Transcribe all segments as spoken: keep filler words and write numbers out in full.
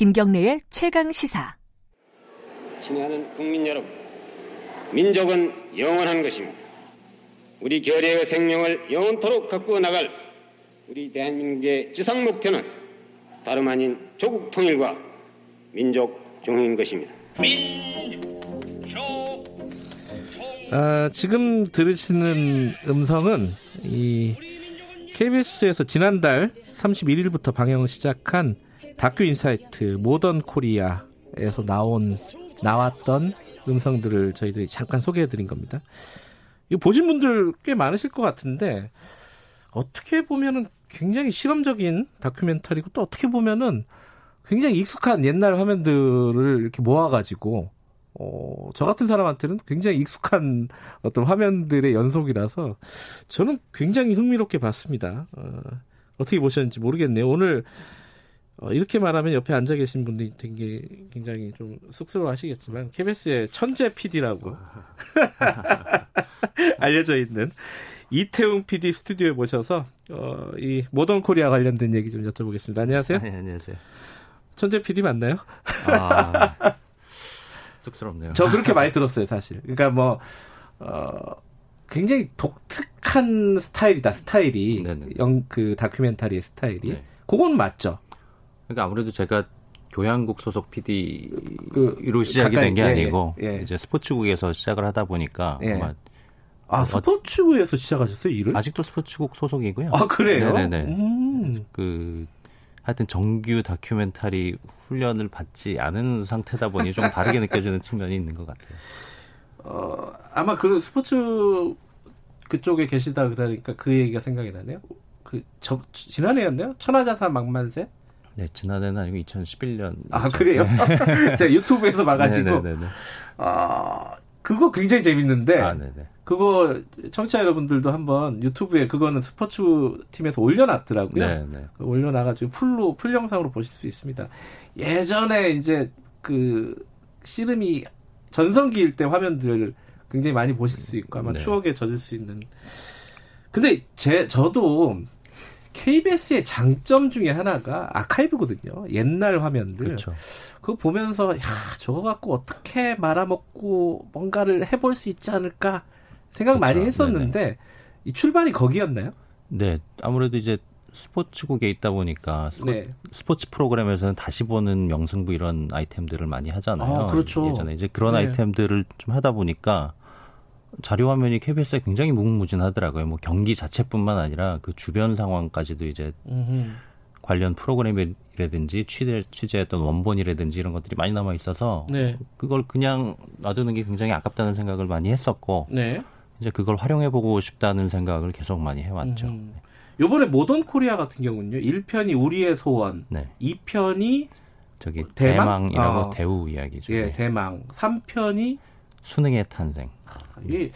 김경래의 최강시사. 친애하는 국민 여러분, 민족은 영원한 것입니다. 우리 결의의 생명을 영원토록 가꾸어 나갈 우리 대한민국의 지상 목표는 다름 아닌 조국 통일과 민족 종인 것입니다. 민족 통... 아, 지금 들으시는 음성은 이 케이비에스에서 지난달 삼십일일부터 방영을 시작한 다큐 인사이트 모던 코리아에서 나온 나왔던 음성들을 저희들이 잠깐 소개해드린 겁니다. 이거 보신 분들 꽤 많으실 것 같은데, 어떻게 보면은 굉장히 실험적인 다큐멘터리고, 또 어떻게 보면은 굉장히 익숙한 옛날 화면들을 이렇게 모아가지고, 어, 저 같은 사람한테는 굉장히 익숙한 어떤 화면들의 연속이라서 저는 굉장히 흥미롭게 봤습니다. 어, 어떻게 보셨는지 모르겠네요. 오늘 어, 이렇게 말하면 옆에 앉아 계신 분들이 되게 굉장히 좀 쑥스러워하시겠지만 케이비에스의 천재 피디라고 알려져 있는 이태웅 피디 스튜디오에 모셔서 어, 이 모던 코리아 관련된 얘기 좀 여쭤보겠습니다. 안녕하세요. 네, 안녕하세요. 천재 피디 맞나요? 아, 쑥스럽네요. 저 그렇게 많이 들었어요, 사실. 그러니까 뭐 어, 굉장히 독특한 스타일이다, 스타일이. 영, 그 다큐멘터리의 스타일이. 네. 그건 맞죠. 그러니까 아무래도 제가 교양국 소속 피디로 시작이 된 게 아니고 예, 예. 이제 스포츠국에서 시작을 하다 보니까 예. 아마 아 스포츠국에서 시작하셨어요 일을? 아직도 스포츠국 소속이고요. 아 그래요? 네네네. 음. 그 하여튼 정규 다큐멘터리 훈련을 받지 않은 상태다 보니 좀 다르게 느껴지는 측면이 있는 것 같아요. 어 아마 그 스포츠 그쪽에 계시다 그러니까 그 얘기가 생각이 나네요. 그 저, 지난해였네요? 천하자산 막만세? 네, 지난해는 아니고 이천십일년. 아, 그래요? 제가 유튜브에서 봐가지고. 네네네. 아, 그거 굉장히 재밌는데. 아, 네네. 그거, 청취자 여러분들도 한번 유튜브에 그거는 스포츠 팀에서 올려놨더라고요. 네네. 올려놔가지고 풀로, 풀 영상으로 보실 수 있습니다. 예전에 이제 그, 씨름이 전성기일 때 화면들을 굉장히 많이 보실 수 있고 아마 네. 추억에 젖을 수 있는. 근데 제, 저도 케이비에스의 장점 중에 하나가 아카이브거든요. 옛날 화면들. 그렇죠. 그거 보면서 야 저거 갖고 어떻게 말아먹고 뭔가를 해볼 수 있지 않을까 생각 그렇죠. 많이 했었는데 네네. 이 출발이 거기였나요? 네. 아무래도 이제 스포츠국에 있다 보니까 스포, 네. 스포츠 프로그램에서는 다시 보는 명승부 이런 아이템들을 많이 하잖아요. 아, 그렇죠. 예전에 이제 그런 네. 아이템들을 좀 하다 보니까 자료 화면이 케이비에스에 굉장히 무궁무진하더라고요. 뭐 경기 자체뿐만 아니라 그 주변 상황까지도 이제 음흠. 관련 프로그램이라든지 취재, 취재했던 원본이라든지 이런 것들이 많이 남아 있어서 네. 그걸 그냥 놔두는 게 굉장히 아깝다는 생각을 많이 했었고 네. 이제 그걸 활용해보고 싶다는 생각을 계속 많이 해왔죠. 음. 이번에 모던 코리아 같은 경우는요. 일 편이 우리의 소원, 네. 이 편이 저기 대망? 대망이라고 어. 대우 이야기죠. 예, 대망. 삼 편이 수능의 탄생. 이게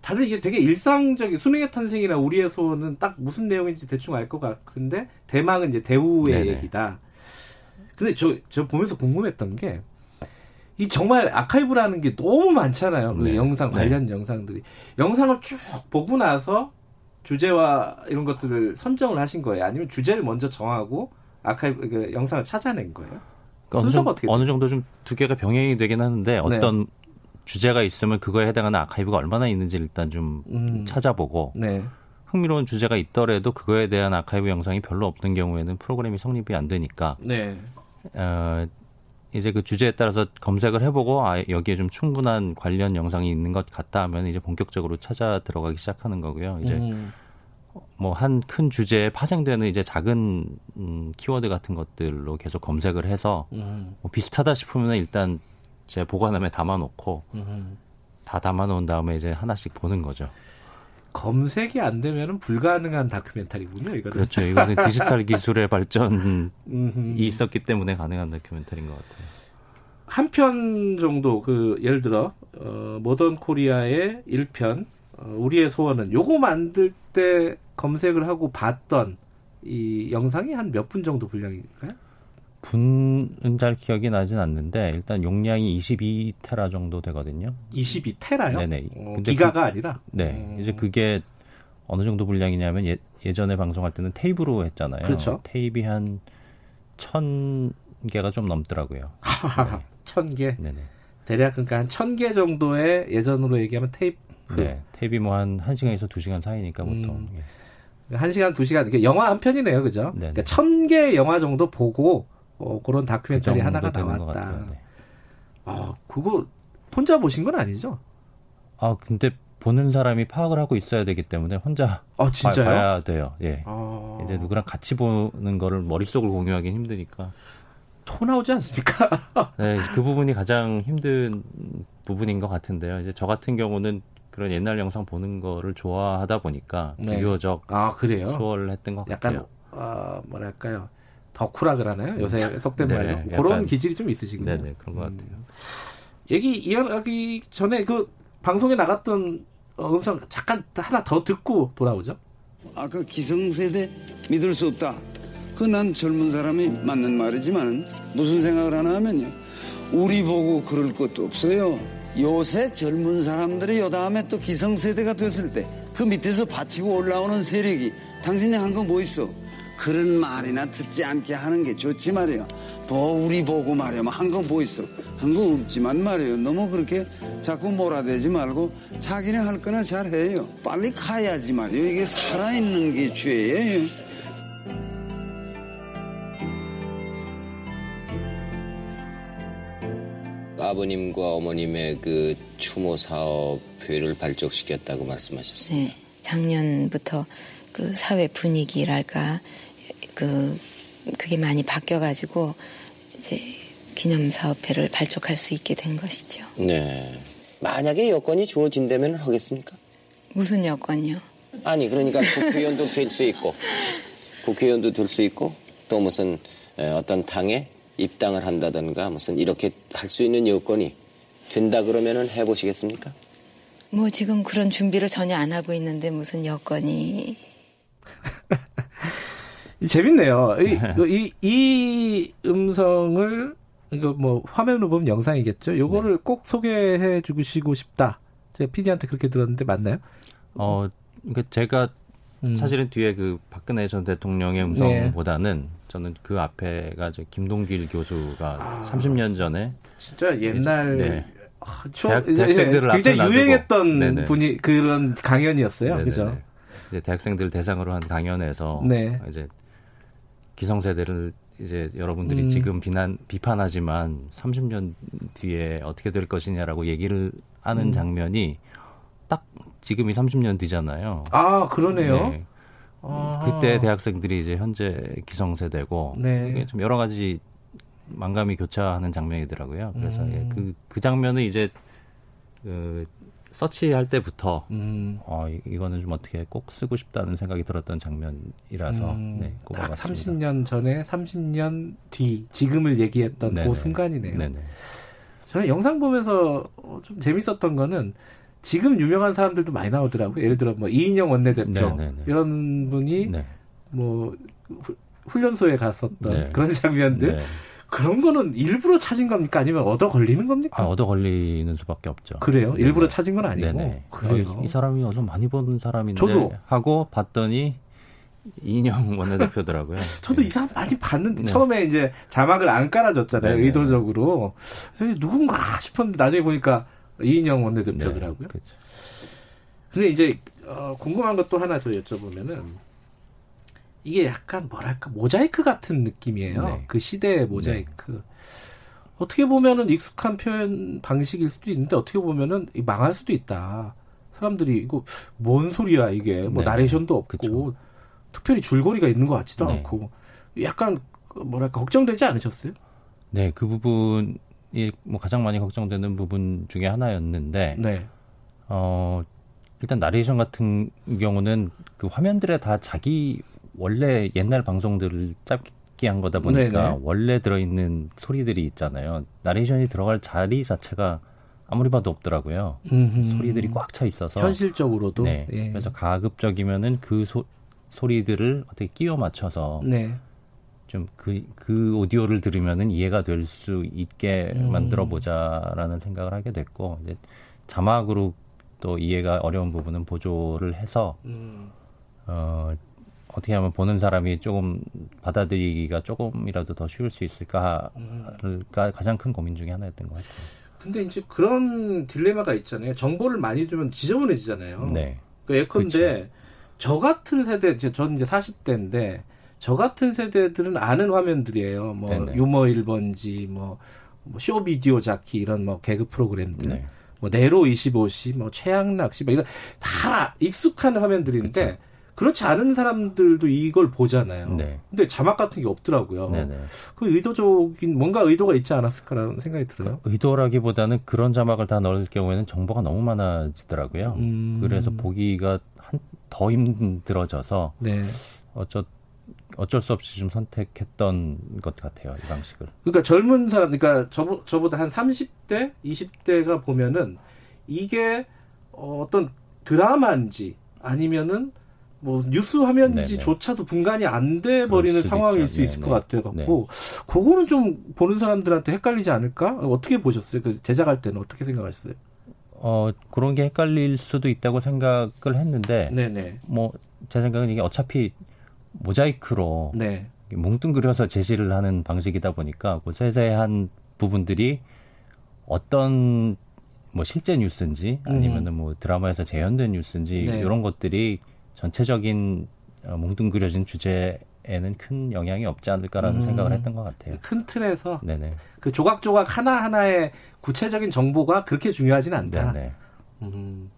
다들 이게 되게 일상적인 수능의 탄생이나 우리의 소원은 딱 무슨 내용인지 대충 알 것 같은데 대망은 이제 대우의 네네. 얘기다. 근데 저, 저 보면서 궁금했던 게 이 정말 아카이브라는 게 너무 많잖아요. 네. 그 영상 관련 네. 영상들이 영상을 쭉 보고 나서 주제와 이런 것들을 선정을 하신 거예요? 아니면 주제를 먼저 정하고 아카이브 그 영상을 찾아낸 거예요? 그러니까 순서가 어떻게 어느 정도 좀 두 개가 병행이 되긴 하는데 어떤 네. 주제가 있으면 그거에 해당하는 아카이브가 얼마나 있는지 일단 좀 음, 찾아보고 네. 흥미로운 주제가 있더라도 그거에 대한 아카이브 영상이 별로 없는 경우에는 프로그램이 성립이 안 되니까 네. 어, 이제 그 주제에 따라서 검색을 해보고 아, 여기에 좀 충분한 관련 영상이 있는 것 같다 하면 이제 본격적으로 찾아 들어가기 시작하는 거고요. 이제 음. 뭐 한 큰 주제에 파생되는 이제 작은 음, 키워드 같은 것들로 계속 검색을 해서 음. 뭐 비슷하다 싶으면 일단 제 보관함에 담아놓고 음. 다 담아놓은 다음에 이제 하나씩 보는 거죠. 검색이 안 되면은 불가능한 다큐멘터리군요, 이거는. 그렇죠. 이거는 디지털 기술의 발전이 있었기 때문에 가능한 다큐멘터리인 것 같아요. 한 편 정도 그 예를 들어 어, 모던 코리아의 일 편 어, 우리의 소원은 요거 만들 때 검색을 하고 봤던 이 영상이 한 몇 분 정도 분량일까요? 분은 잘 기억이 나진 않는데 일단 용량이 이십이 테라 정도 되거든요. 이십이 테라요? 네네. 어, 기가가 그, 아니라? 네. 음. 이제 그게 어느 정도 분량이냐면 예, 예전에 방송할 때는 테이프로 했잖아요. 그렇죠. 테이프가 한 천 개가 좀 넘더라고요. 네. 천 개? 네네. 대략 그러니까 한 천 개 정도의 예전으로 얘기하면 테이프. 네, 테이프 뭐 한 한 시간에서 두 시간 사이니까 보통. 음, 한 시간, 두 시간. 그러니까 영화 한 편이네요. 그죠? 네네. 그러니까 천 개의 영화 정도 보고 어, 그런 다큐멘터리 그 하나가 나왔다. 네. 아, 그거 혼자 보신 건 아니죠? 아, 근데 보는 사람이 파악을 하고 있어야 되기 때문에 혼자 아, 진짜요? 봐야 돼요. 예. 아... 이제 누구랑 같이 보는 거를 머릿속을 공유하기 힘드니까. 토 나오지 않습니까? 네, 그 부분이 가장 힘든 부분인 것 같은데요. 이제 저 같은 경우는 그런 옛날 영상 보는 거를 좋아하다 보니까 네. 비교적 아, 그래요? 수월을 했던 것 약간, 같아요. 약간 어, 뭐랄까요? 덕후라 그러나요? 요새 속된 네, 말로. 그런 약간, 기질이 좀 있으시군요. 네네, 그런 것 같아요. 음. 얘기 이야기 전에 그 방송에 나갔던 음성 잠깐 하나 더 듣고 돌아오죠. 아, 그 기성세대 믿을 수 없다. 그 난 젊은 사람이 맞는 말이지만 무슨 생각을 하나 하면요. 우리 보고 그럴 것도 없어요. 요새 젊은 사람들이 요다음에 또 기성세대가 됐을 때 그 밑에서 받치고 올라오는 세력이 당신이 한 거 뭐 있어? 그런 말이나 듣지 않게 하는 게 좋지 말이야. 뭐 우리 보고 말이야. 뭐 한 거 뭐 있어? 한 거 없지만 말이에요. 너무 그렇게 자꾸 몰아대지 말고 자기네 할 거나 잘해요. 빨리 가야지 말이에요. 이게 살아있는 게 죄예요. 아버님과 어머님의 그 추모 사업 회를 발족시켰다고 말씀하셨어요. 네, 작년부터 그 사회 분위기랄까 그 그게 많이 바뀌어가지고 이제 기념 사업회를 발족할 수 있게 된 것이죠. 네. 만약에 여건이 주어진다면 하겠습니까? 무슨 여건이요? 아니 그러니까 국회의원도 될 수 있고, 국회의원도 될 수 있고 또 무슨 어떤 당에 입당을 한다든가 무슨 이렇게 할 수 있는 여건이 된다 그러면은 해보시겠습니까? 뭐 지금 그런 준비를 전혀 안 하고 있는데 무슨 여건이. 재밌네요. 이, 이, 이 음성을 이거 뭐 화면으로 보면 영상이겠죠. 요거를 네. 꼭 소개해 주시고 싶다. 제가 피디한테 그렇게 들었는데 맞나요? 어, 그러니까 제가 음. 사실은 뒤에 그 박근혜 전 대통령의 음성보다는 네. 저는 그 앞에가 저 김동길 교수가 아, 삼십 년 전에 진짜 옛날 네. 아, 초, 대학, 대학생들을 예, 굉장히 유행했던 네네. 분이 그런 강연이었어요. 네네네. 그죠? 이제 대학생들 대상으로 한 강연에서 네. 이제 기성세대를 이제 여러분들이 음. 지금 비난 비판하지만 삼십 년 뒤에 어떻게 될 것이냐라고 얘기를 하는 음. 장면이 딱 지금이 삼십 년 뒤잖아요. 아 그러네요. 네. 아. 그때 대학생들이 이제 현재 기성세대고 네. 좀 여러 가지 만감이 교차하는 장면이더라고요. 그래서 음. 예, 그, 그 장면은 이제 그, 서치할 때부터 음. 어, 이거는 좀 어떻게 꼭 쓰고 싶다는 생각이 들었던 장면이라서 음. 네, 딱 삼십 년 전에 삼십 년 뒤 지금을 얘기했던 네네. 그 순간이네요. 네네. 저는 영상 보면서 좀 재밌었던 거는 지금 유명한 사람들도 많이 나오더라고요. 예를 들어 뭐 이인영 원내대표 네네네. 이런 분이 네. 뭐 후, 훈련소에 갔었던 네. 그런 장면들. 네. 그런 거는 일부러 찾은 겁니까? 아니면 얻어 걸리는 겁니까? 아, 얻어 걸리는 수밖에 없죠. 그래요? 네네. 일부러 찾은 건 아니고? 네네. 그래요. 이 사람이 어서 많이 보는 사람인데 저도. 하고 봤더니 이인영 원내대표더라고요. 저도 네. 이 사람 많이 봤는데 네. 처음에 이제 자막을 안 깔아줬잖아요. 네네. 의도적으로. 그래서 누군가 싶었는데 나중에 보니까 이인영 원내대표더라고요. 네. 근데 이제 어, 궁금한 것도 하나 더 여쭤보면은 이게 약간 뭐랄까 모자이크 같은 느낌이에요. 네. 그 시대의 모자이크. 네. 어떻게 보면은 익숙한 표현 방식일 수도 있는데 어떻게 보면은 망할 수도 있다. 사람들이 이거 뭔 소리야 이게. 뭐 네. 나레이션도 없고 그쵸. 특별히 줄거리가 있는 것 같지도 네. 않고. 약간 뭐랄까 걱정되지 않으셨어요? 네, 그 부분이 뭐 가장 많이 걱정되는 부분 중에 하나였는데. 네. 어 일단 나레이션 같은 경우는 그 화면들에 다 자기 원래 옛날 방송들을 짧게 한 거다 보니까 네네. 원래 들어있는 소리들이 있잖아요. 나레이션이 들어갈 자리 자체가 아무리 봐도 없더라고요. 음흠. 소리들이 꽉 차 있어서. 현실적으로도. 네. 예. 그래서 가급적이면은 그 소, 소리들을 어떻게 끼워 맞춰서 네. 좀 그, 그 오디오를 들으면은 이해가 될 수 있게 음. 만들어보자라는 생각을 하게 됐고 이제 자막으로 또 이해가 어려운 부분은 보조를 해서 음. 어. 어떻게 하면 보는 사람이 조금 받아들이기가 조금이라도 더 쉬울 수 있을까가 음. 가장 큰 고민 중에 하나였던 것 같아요. 근데 이제 그런 딜레마가 있잖아요. 정보를 많이 주면 지저분해지잖아요. 네. 그러니까 예컨대 그쵸. 저 같은 세대, 저는 이제 사십 대인데 저 같은 세대들은 아는 화면들이에요. 뭐 네네. 유머 일 번지, 뭐, 뭐 쇼비디오 자키 이런 뭐 개그 프로그램들, 네. 뭐 네로 이십오 시, 뭐 최양락시, 뭐 이런 다 익숙한 화면들인데. 그쵸. 그렇지 않은 사람들도 이걸 보잖아요. 네. 근데 자막 같은 게 없더라고요. 네네. 그 의도적인 뭔가 의도가 있지 않았을까라는 생각이 들어요. 의도라기보다는 그런 자막을 다 넣을 경우에는 정보가 너무 많아지더라고요. 음. 그래서 보기가 한, 더 힘들어져서 네. 어쩌 어쩔 수 없이 좀 선택했던 것 같아요. 이 방식을. 그러니까 젊은 사람, 그러니까 저 저보다 한 삼십 대, 이십 대가 보면은 이게 어떤 드라마인지 아니면은 뭐 뉴스 화면인지조차도 분간이 안 돼 버리는 상황일 수 있을 것 같아 갖고 그거는 좀 보는 사람들한테 헷갈리지 않을까? 어떻게 보셨어요? 그 제작할 때는 어떻게 생각하셨어요? 어 그런 게 헷갈릴 수도 있다고 생각을 했는데, 네네. 뭐 제 생각은 이게 어차피 모자이크로 네. 뭉뚱그려서 제시를 하는 방식이다 보니까 그 세세한 부분들이 어떤 뭐 실제 뉴스인지 아니면은 뭐 드라마에서 재현된 뉴스인지 네. 이런 것들이 전체적인 뭉뚱그려진 주제에는 큰 영향이 없지 않을까라는 음, 생각을 했던 것 같아요. 큰 틀에서 네네. 그 조각조각 하나하나의 구체적인 정보가 그렇게 중요하진 않다. 네네. 음,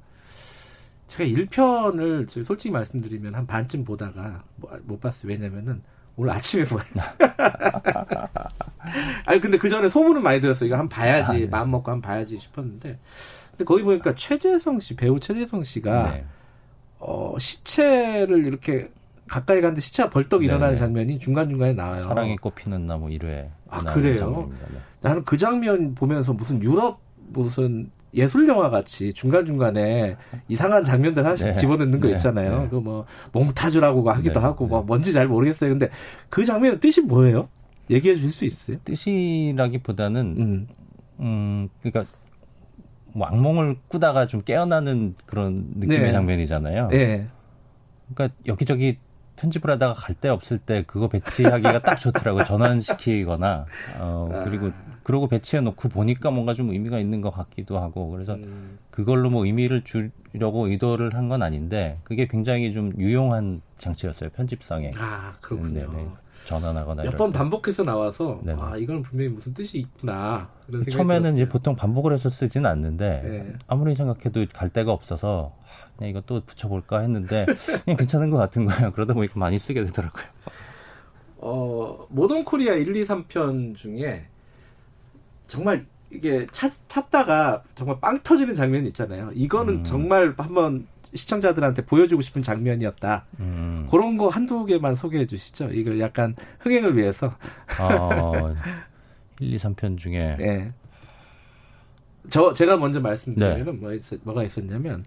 제가 일 편을 솔직히 말씀드리면 한 반쯤 보다가 못 봤어요. 왜냐면은 오늘 아침에 보았나. 아니 근데 그 전에 소문은 많이 들었어요. 이거 한번 봐야지. 아, 네. 마음 먹고 한번 봐야지 싶었는데 근데 거기 보니까 최재성 씨, 배우 최재성 씨가 네. 어, 시체를 이렇게 가까이 가는데 시체가 벌떡 일어나는 네네. 장면이 중간중간에 나와요. 사랑이 꽃피는 나무 일 회. 아, 그래요? 장면입니다. 네. 나는 그 장면 보면서 무슨 유럽 무슨 예술영화 같이 중간중간에 이상한 장면들 하나씩 네. 집어넣는 거 있잖아요. 네. 그 뭐, 몽타주라고 하기도 네. 하고, 뭐 뭔지 잘 모르겠어요. 근데 그 장면의 뜻이 뭐예요? 얘기해 주실 수 있어요? 뜻이라기보다는, 음, 음 그러니까, 뭐 악몽을 꾸다가 좀 깨어나는 그런 느낌의 네. 장면이잖아요. 네. 그러니까 여기저기 편집을 하다가 갈 데 없을 때 그거 배치하기가 딱 좋더라고요. 전환시키거나. 어, 아. 그리고 그러고 배치해놓고 보니까 뭔가 좀 의미가 있는 것 같기도 하고 그래서 음. 그걸로 뭐 의미를 주려고 의도를 한 건 아닌데 그게 굉장히 좀 유용한 장치였어요. 편집상에. 아 그렇군요. 네네. 전환하거나 몇 번 반복해서 나와서 네네. 아 이건 분명히 무슨 뜻이 있구나. 그런 생각이 처음에는 들었어요. 이제 보통 반복을 해서 쓰진 않는데 네. 아무리 생각해도 갈 데가 없어서 그냥 이거 또 붙여볼까 했는데 그냥 괜찮은 것 같은 거예요. 그러다 보니까 많이 쓰게 되더라고요. 어 모던 코리아 일, 이, 삼 편 중에 정말 이게 찾, 찾다가 정말 빵 터지는 장면이 있잖아요. 이거는 음. 정말 한번 시청자들한테 보여주고 싶은 장면이었다. 음. 그런 거 한두 개만 소개해 주시죠. 이거 약간 흥행을 위해서. 어, 일, 이, 삼 편 중에. 네. 저, 제가 먼저 말씀드리면 네. 뭐 있었, 뭐가 있었냐면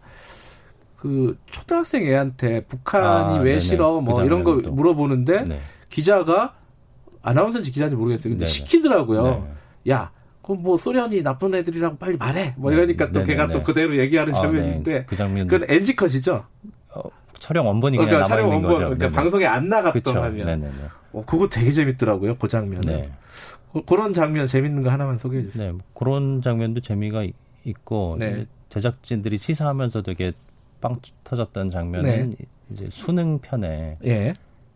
그 초등학생 애한테 북한이 아, 왜 네네. 싫어 뭐 그 이런 거 또. 물어보는데 네. 기자가 아나운서인지 기자인지 모르겠어요. 근데 네네. 시키더라고요. 네네. 야. 뭐 소련이 나쁜 애들이라고 빨리 말해. 뭐 이러니까 네, 또 네네, 걔가 네네. 또 그대로 얘기하는 장면인데, 아, 네. 그 장면 그건 엔지 컷이죠. 어, 촬영 원본이 그냥 그러니까 남아 있는 거죠. 그러니까 네네. 방송에 안 나갔던 장면. 어, 그거 되게 재밌더라고요. 그 장면. 네. 어, 그런 장면 재밌는 거 하나만 소개해 주세요. 네, 뭐 그런 장면도 재미가 있고 네. 제작진들이 시사하면서 되게 빵 터졌던 장면은 네. 이제 수능 편에 네.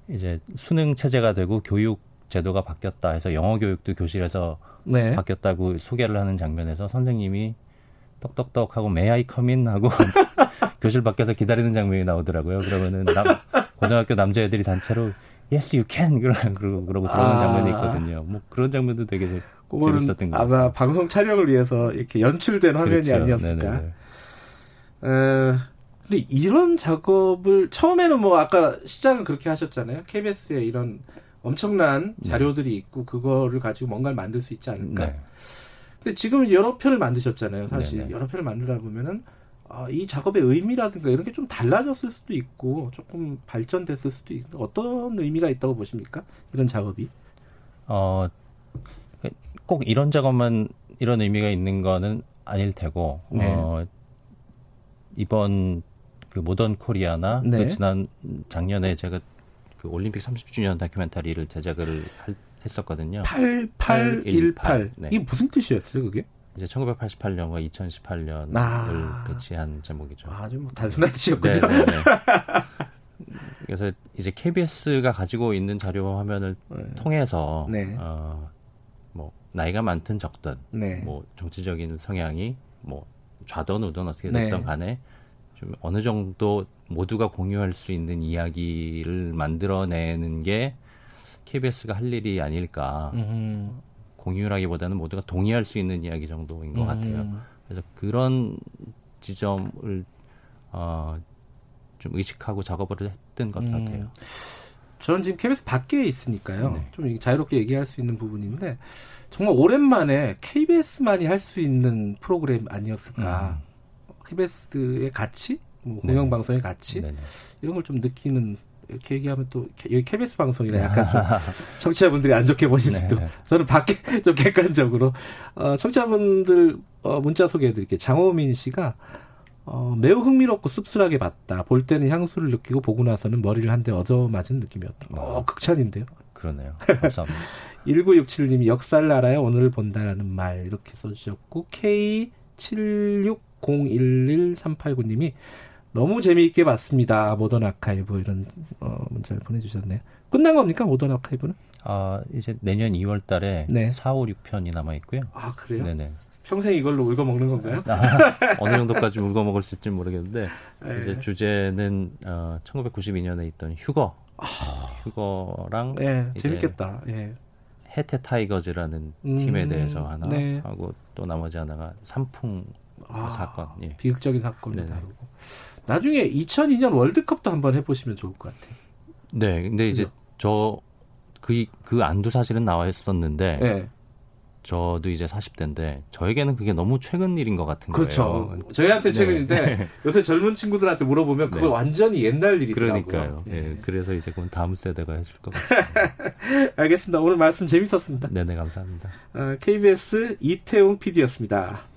이제 수능 체제가 되고 교육 제도가 바뀌었다 해서 영어 교육도 교실에서 네. 바뀌었다고 소개를 하는 장면에서 선생님이 떡떡떡 하고 May I come in? 하고 교실 밖에서 기다리는 장면이 나오더라고요. 그러면은 남, 고등학교 남자애들이 단체로 Yes, you can! 그러고, 그러고, 그러고 아~ 들어오는 장면이 있거든요. 뭐 그런 장면도 되게 재밌었던 것 같아요. 아마 방송 촬영을 위해서 이렇게 연출된 화면이 그렇죠. 아니었을까. 어, 근데 이런 작업을 처음에는 뭐 아까 시작을 그렇게 하셨잖아요. 케이비에스에 이런 엄청난 자료들이 있고 그거를 가지고 뭔가를 만들 수 있지 않을까. 네. 근데 지금 여러 편을 만드셨잖아요. 사실 네네. 여러 편을 만들다 보면은 아, 이 작업의 의미라든가 이런 게 좀 달라졌을 수도 있고 조금 발전됐을 수도 있고 어떤 의미가 있다고 보십니까? 이런 작업이? 어, 꼭 이런 작업만 이런 의미가 있는 거는 아닐 테고 네. 어, 이번 그 모던 코리아나 네. 그 지난 작년에 제가 그 올림픽 삼십 주년 다큐멘터리를 제작을 할, 했었거든요. 팔팔일팔. 네. 이게 무슨 뜻이었어요, 그게? 이제 천구백팔십팔 년과 이천십팔 년을 아. 배치한 제목이죠. 아주 뭐 단순한 뜻이었군요. 네, 네, 네. 그래서 이제 케이비에스가 가지고 있는 자료 화면을 네. 통해서 네. 어, 뭐 나이가 많든 적든 네. 뭐 정치적인 성향이 뭐 좌든 우든 어떻게 됐든 네. 간에 좀 어느 정도 모두가 공유할 수 있는 이야기를 만들어내는 게 케이비에스가 할 일이 아닐까. 음. 공유라기보다는 모두가 동의할 수 있는 이야기 정도인 것 음. 같아요. 그래서 그런 지점을 어, 좀 의식하고 작업을 했던 것 음. 같아요. 저는 지금 케이비에스 밖에 있으니까요. 네. 좀 자유롭게 얘기할 수 있는 부분인데 정말 오랜만에 케이비에스만이 할 수 있는 프로그램 아니었을까. 음. 케이비에스의 가치, 뭐 공영방송의 네. 가치 네네. 이런 걸 좀 느끼는 이렇게 얘기하면 또 여기 케이비에스 방송이라 약간 좀 청취자분들이 안 좋게 보실 수도. 네. 저는 밖에 좀 객관적으로 어, 청취자분들 어, 문자 소개해드릴게요. 장호민 씨가 어, 매우 흥미롭고 씁쓸하게 봤다. 볼 때는 향수를 느끼고 보고 나서는 머리를 한 대 얻어맞은 느낌이었다. 어, 어 극찬인데요. 그러네요. 감사합니다. 일구육칠 님이 역사를 알아야 오늘을 본다라는 말 이렇게 써주셨고 케이 칠육공일일삼팔구 님이 너무 재미있게 봤습니다. 모던 아카이브 이런 어, 문자를 보내주셨네요. 끝난 겁니까? 모던 아카이브는? 아 이제 내년 이월 달에 네. 사, 오, 육 편이 남아있고요. 아 그래요? 네네. 평생 이걸로 울거먹는 건가요? 아, 어느 정도까지 울거먹을 수 있을지 모르겠는데 네. 이제 주제는 어, 천구백구십이 년에 있던 휴거. 아, 휴거랑 네, 재밌겠다. 네. 해태 타이거즈라는 음, 팀에 대해서 하나 네. 하고 또 나머지 하나가 삼풍 아, 사건. 예. 비극적인 사건을 다루고. 나중에 이천이 년 월드컵도 한번 해보시면 좋을 것 같아요. 네, 근데 그죠? 이제 저 그 그 안도 사실은 나와 있었는데 네. 저도 이제 사십 대인데 저에게는 그게 너무 최근 일인 것 같은 그렇죠. 거예요. 그렇죠. 저희한테 최근인데 네. 요새 젊은 친구들한테 물어보면 그거 네. 완전히 옛날 일이더라고요. 그러니까요. 네. 네. 그래서 이제 그건 다음 세대가 해줄 것 같습니다. 알겠습니다. 오늘 말씀 재밌었습니다. 네네, 감사합니다. 어, 케이비에스 이태웅 피디였습니다.